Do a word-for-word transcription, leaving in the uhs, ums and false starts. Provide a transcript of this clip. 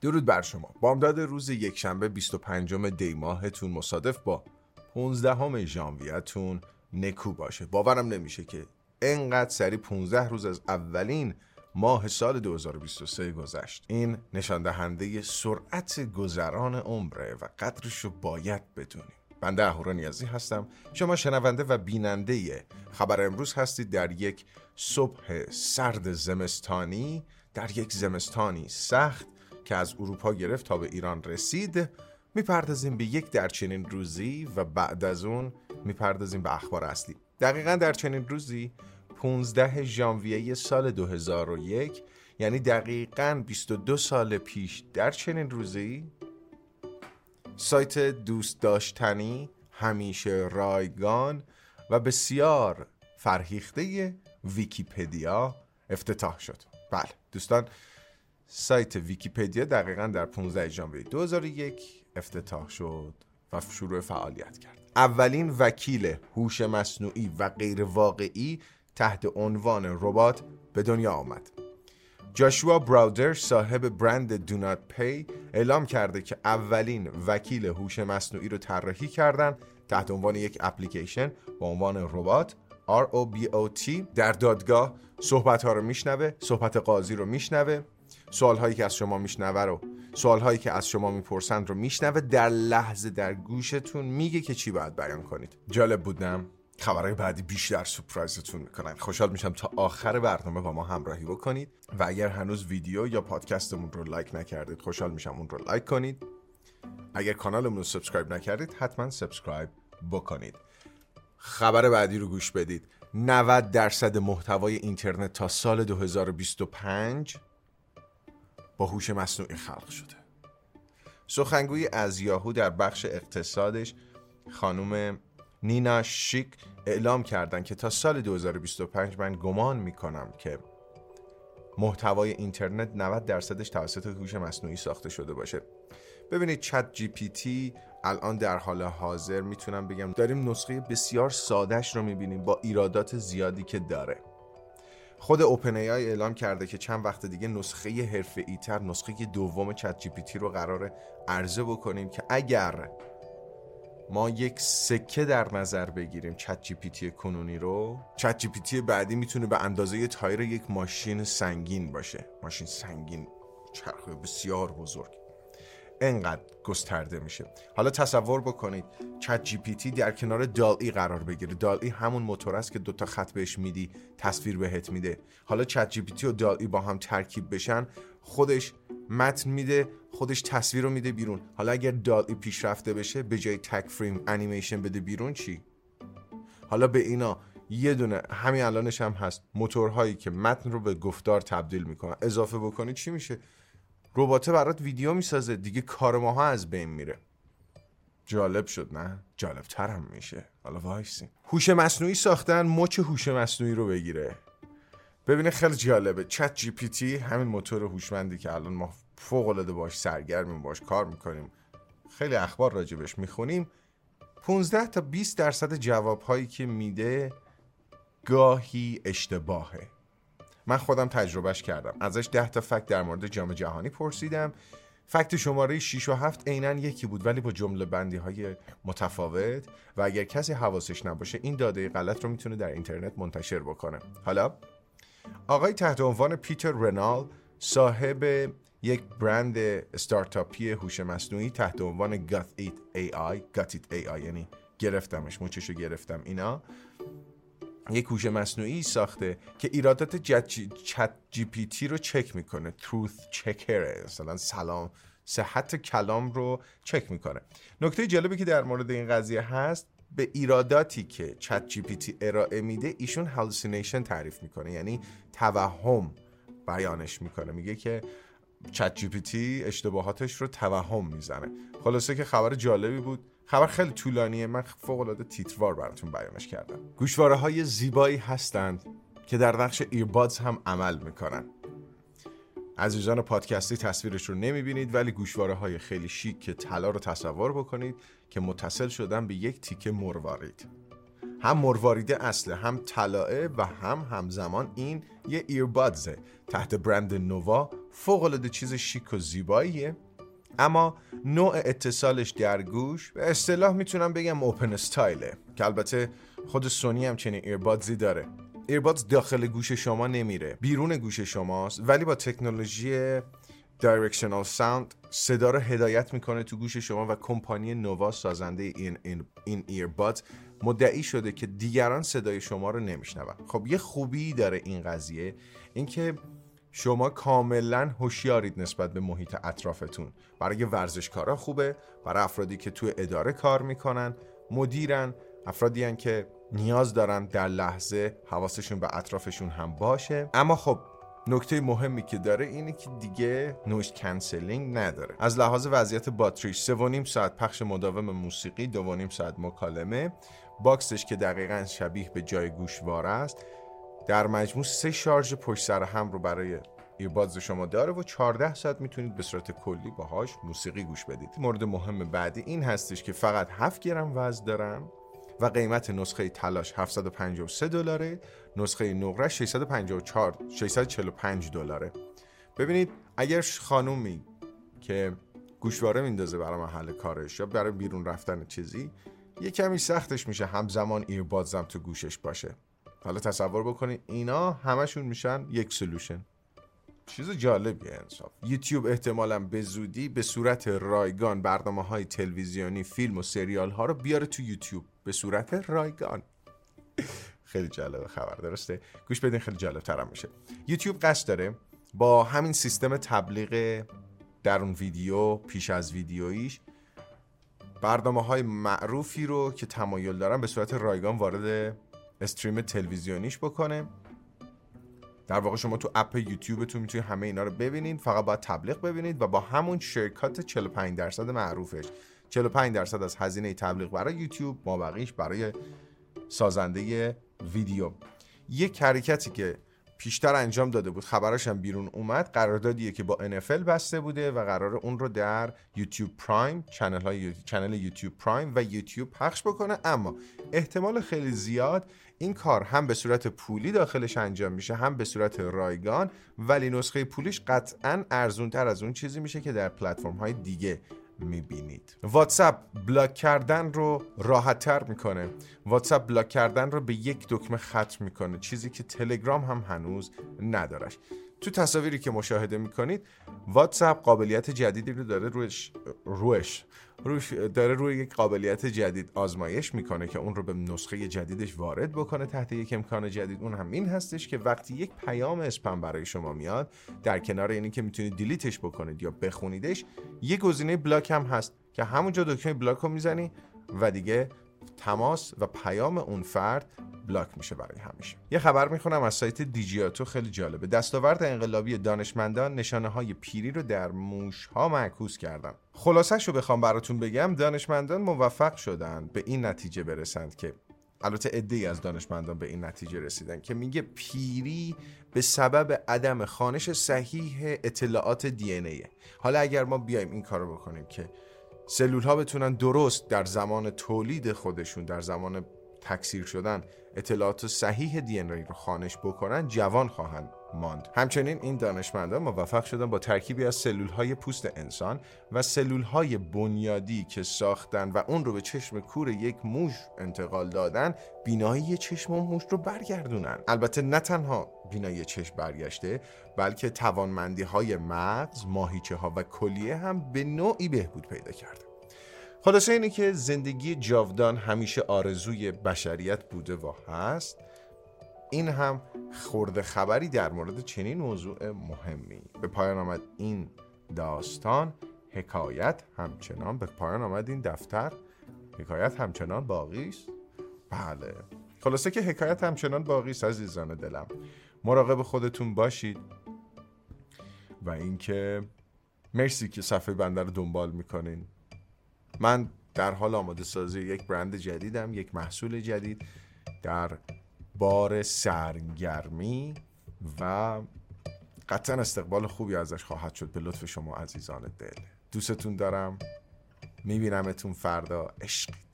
درود بر شما. بامداد روز یکشنبه بیست و پنجم دی ماهتون مصادف با پانزدهم ژانویه‌تون نکو باشه. باورم نمیشه که اینقدر سریع پانزده روز از اولین ماه سال دو هزار و بیست و سه گذشت. این نشان دهنده سرعت گذران عمره و قدرش رو باید بدونیم. بنده اهورا نیازی هستم. شما شنونده و بیننده خبر امروز هستید در یک صبح سرد زمستانی، در یک زمستانی سخت که از اروپا گرفت تا به ایران رسید. میپردازیم به یک در چنین روزی و بعد از اون میپردازیم به اخبار اصلی. دقیقاً در چنین روزی پانزده ژانویه سال دو هزار و یک، یعنی دقیقاً بیست و دو سال پیش در چنین روزی، سایت دوست داشتنی، همیشه رایگان و بسیار فرهیخته ویکی‌پدیا افتتاح شد. بله دوستان، سایت ویکی‌پدیا دقیقاً در پانزده ژانویه دو هزار و یک افتتاح شد و شروع فعالیت کرد. اولین وکیل هوش مصنوعی و غیر واقعی تحت عنوان ربات به دنیا آمد. جاشوا براودر صاحب برند Do Not P اعلام کرده که اولین وکیل هوش مصنوعی رو طراحی کردن تحت عنوان یک اپلیکیشن با عنوان ربات آر او بی او تی. در دادگاه صحبت‌ها رو میشنوه، صحبت قاضی رو میشنوه، سوال‌هایی که از شما میشنوه رو، سوال‌هایی که از شما میپرسند رو میشنوه، در لحظه در گوشتون میگه که چی باید بیان کنید. جالب بودم. خبرهای بعدی بیشتر سورپرایزتون میکنن. خوشحال میشم تا آخر برنامه با ما همراهی بکنید و اگر هنوز ویدیو یا پادکستمون رو لایک نکردید، خوشحال میشم اون رو لایک کنید. اگر کانالمون رو سابسکرایب نکردید، حتما سابسکرایب بکنید. خبر بعدی رو گوش بدید. نود درصد محتوای اینترنت تا سال دو هزار و بیست و پنج با هوش مصنوعی خلق شده. سخنگوی از یاهو در بخش اقتصادش خانم نینا شیک اعلام کردند که تا سال دو هزار و بیست و پنج من گمان میکنم که محتوای اینترنت نود درصدش توسط هوش مصنوعی ساخته شده باشه. ببینید چت جی پی تی الان در حال حاضر میتونم بگم داریم نسخه بسیار سادهش رو میبینیم با ایرادات زیادی که داره. خود اوپن ای آی اعلام کرده که چند وقت دیگه نسخه حرفه‌ای تر، نسخه دوم چت جی پی تی رو قراره عرضه بکنیم که اگر ما یک سکه در نظر بگیریم چت جی پی تی کنونی رو، چت جی پی تی بعدی میتونه به اندازه تایر یک ماشین سنگین باشه. ماشین سنگین، چرخه بسیار بزرگ، اینقدر گسترده میشه. حالا تصور بکنید چت جی پی تی در کنار دال-ای قرار بگیره. دال-ای همون موتور است که دوتا خط بهش میدی تصویر بهت میده. حالا چت جی پی تی و دال-ای با هم ترکیب بشن، خودش متن میده، خودش تصویر رو میده بیرون. حالا اگر دال-ای پیشرفته بشه، به جای تک فریم انیمیشن بده بیرون چی؟ حالا به اینا یه دونه همین الانش هم هست، موتورهایی که متن رو به گفتار تبدیل میکنن اضافه بکنی چی میشه؟ ربات برات ویدیو میسازه دیگه، کار ماها از بین میره. جالب شد نه؟ جالبتر هم میشه. حالا وایسین، هوش مصنوعی ساختن مچ هوش مصنوعی رو بگیره. ببینه خیلی جالبه. چت جی پی تی، همین موتور هوشمندی که الان ما فوق العاده باش سرگرمیم، باش کار میکنیم، خیلی اخبار راجبش میخونیم، پانزده تا بیست درصد جوابهایی که میده گاهی اشتباهه. من خودم تجربهش کردم. ازش ده تا فکت در مورد جام جهانی پرسیدم. فکت شماره شش و هفت عیناً یکی بود ولی با جمله بندی های متفاوت و اگر کسی حواسش نباشه این داده غلط رو میتونه در اینترنت منتشر بکنه. حالا آقای تحت عنوان پیتر رونالد صاحب یک برند استارتاپی هوش مصنوعی تحت عنوان Got It ای آی، Got It ای آی یعنی گرفتمش، موچشو گرفتم، اینا یک هوش مصنوعی ساخته که ایرادات چت جی پی تی رو چک میکنه. truth checker، مثلا سلام، صحت کلام رو چک میکنه. نکته جالبی که در مورد این قضیه هست، به ایراداتی که چت جی پی تی ارائه میده ایشون هالوسینیشن تعریف میکنه، یعنی توهم بیانش میکنه. میگه که چت جی پی تی اشتباهاتش رو توهم میزنه. خلاصه که خبر جالبی بود. خبر خیلی طولانیه، من فوق‌العاده تیتروار براتون بیانش کردم. گوشواره‌های زیبایی هستند که در بخش ایربادز هم عمل میکنن. عزیزان پادکستی تصویرش رو نمیبینید ولی گوشواره‌های خیلی شیک طلا رو تصور بکنید که متصل شدن به یک تیکه مروارید. هم مرواریده اصله، هم طلائه و هم همزمان این یه ایربادزه تحت برند نووا. فوق‌العاده چیز شیک و زیباییه، اما نوع اتصالش در گوش به اصطلاح میتونم بگم اوپن استایله، که البته خود سونی هم چنین ایربادزی داره. ایربادز داخل گوش شما نمیره، بیرون گوش شماست، ولی با تکنولوژی دایرکشنال ساوند صدا رو هدایت میکنه تو گوش شما. و کمپانی نووا سازنده این این, این ایربادز مدعی شده که دیگران صدای شما رو نمیشنون. خب یه خوبی داره این قضیه، اینکه شما کاملا هوشیارید نسبت به محیط اطرافتون. برای ورزشکارا خوبه، برای افرادی که توی اداره کار میکنن، مدیرن، افرادی هن که نیاز دارن در لحظه حواسشون به اطرافشون هم باشه. اما خب نکته مهمی که داره اینه که دیگه نویز کنسلینگ نداره. از لحاظ وضعیت باتریش سه و نیم ساعت پخش مداوم موسیقی، دو و نیم ساعت مکالمه، باکسش که دقیقاً شبیه به جای گوشواره است، در مجموع سه شارژ پشت سر هم رو برای ایربادز شما داره و چهارده ساعت میتونید به صورت کلی باهاش موسیقی گوش بدید. مورد مهم بعدی این هستش که فقط هفت گرم وزن دارم و قیمت نسخه تلاش هفتصد و پنجاه و سه دلاره، نسخه نقره ششصد و پنجاه و چهار ششصد و چهل و پنج دلاره. ببینید اگر خانومی که گوشواره میندازه برای محل کارش یا برای بیرون رفتن چیزی، یه کمی سختش میشه همزمان ایربادز هم تو گوشش باشه. حالا تصور بکنید اینا همشون میشن یک سلوشن. چیز جالبیه انصاف. یوتیوب احتمالاً به زودی به صورت رایگان برنامه‌های تلویزیونی، فیلم و سریال ها رو بیاره تو یوتیوب به صورت رایگان. خیلی جالب خبر، درسته؟ گوش بدین، خیلی جالب ترم میشه. یوتیوب قصد داره با همین سیستم تبلیغ درون ویدیو، پیش از ویدیویش، برنامه‌های معروفی رو که تمایل دارن به صورت رایگان وارد استریم تلویزیونیش بکنه. در واقع شما تو اپ یوتیوبتون میتونید همه اینا رو ببینید، فقط باید تبلیغ ببینید و با همون شرکت چهل و پنج درصد معروفش، چهل و پنج درصد از هزینه تبلیغ برای یوتیوب، ما بقیش برای سازنده ویدیو. یک حرکتی که پیشتر انجام داده بود، خبرش هم بیرون اومد، قراردادیه که با ان اف ال بسته بوده و قراره اون رو در یوتیوب پرایم، چنل های چنل یوتیوب پرایم و یوتیوب پخش بکنه. اما احتمال خیلی زیاد این کار هم به صورت پولی داخلش انجام میشه، هم به صورت رایگان، ولی نسخه پولیش قطعاً ارزون‌تر از اون چیزی میشه که در پلتفرم های دیگه میبینید. واتساپ بلاک کردن رو راحت‌تر میکنه. واتساپ بلاک کردن رو به یک دکمه ختم میکنه، چیزی که تلگرام هم هنوز ندارش. تو تصاویری که مشاهده میکنید، واتساپ قابلیت جدیدی رو داره روش روش روش داره روی یک قابلیت جدید آزمایش میکنه که اون رو به نسخه جدیدش وارد بکنه تحت یک امکان جدید. اون هم این هستش که وقتی یک پیام اسپم برای شما میاد، در کنار اینی که میتونید دیلیتش بکنید یا بخونیدش، یه گزینه بلاک هم هست که همونجا دکمه بلاک رو میزنی و دیگه تماس و پیام اون فرد بلاک میشه برای همیشه. یه خبر میخونم از سایت دیجیاتو، خیلی جالبه. دستاورد انقلابی دانشمندان نشانه های پیری رو در موش ها معکوس کردن. خلاصش رو بخوام براتون بگم، دانشمندان موفق شدن به این نتیجه برسند که، البته عده‌ای از دانشمندان به این نتیجه رسیدن که میگه پیری به سبب عدم خوانش صحیح اطلاعات دی ان ایه. حالا اگر ما بیایم این کارو بکنیم که سلول ها بتونن درست در زمان تولید خودشون، در زمان تکثیر شدن، اطلاعات صحیح دی ان ای رو خوانش بکنن، جوان خواهند ماند. همچنین این دانشمندان موفق شدن با ترکیبی از سلول های پوست انسان و سلول های بنیادی که ساختن و اون رو به چشم کور یک موش انتقال دادن، بینایی چشم و موش رو برگردونن. البته نه تنها بینایی چشم برگشته، بلکه توانمندی های مغز، ماهیچه ها و کلیه هم به نوعی بهبود پیدا کرده. خلاصه اینه که زندگی جاودان همیشه آرزوی بشریت بوده و هست. این هم خورده خبری در مورد چنین موضوع مهمی. به پایان آمد این داستان، حکایت همچنان به پایان آمد این دفتر، حکایت همچنان باقی است. بله، خلاصه که حکایت همچنان باقی است عزیزان دلم. مراقب خودتون باشید و اینکه مرسی که صفحه بنده رو دنبال میکنین. من در حال آماده سازی یک برند جدیدم، یک محصول جدید در بار سرگرمی و قطعا استقبال خوبی ازش خواهد شد به لطف شما عزیزان دل. دوستتون دارم، میبینمتون فردا. عشقی.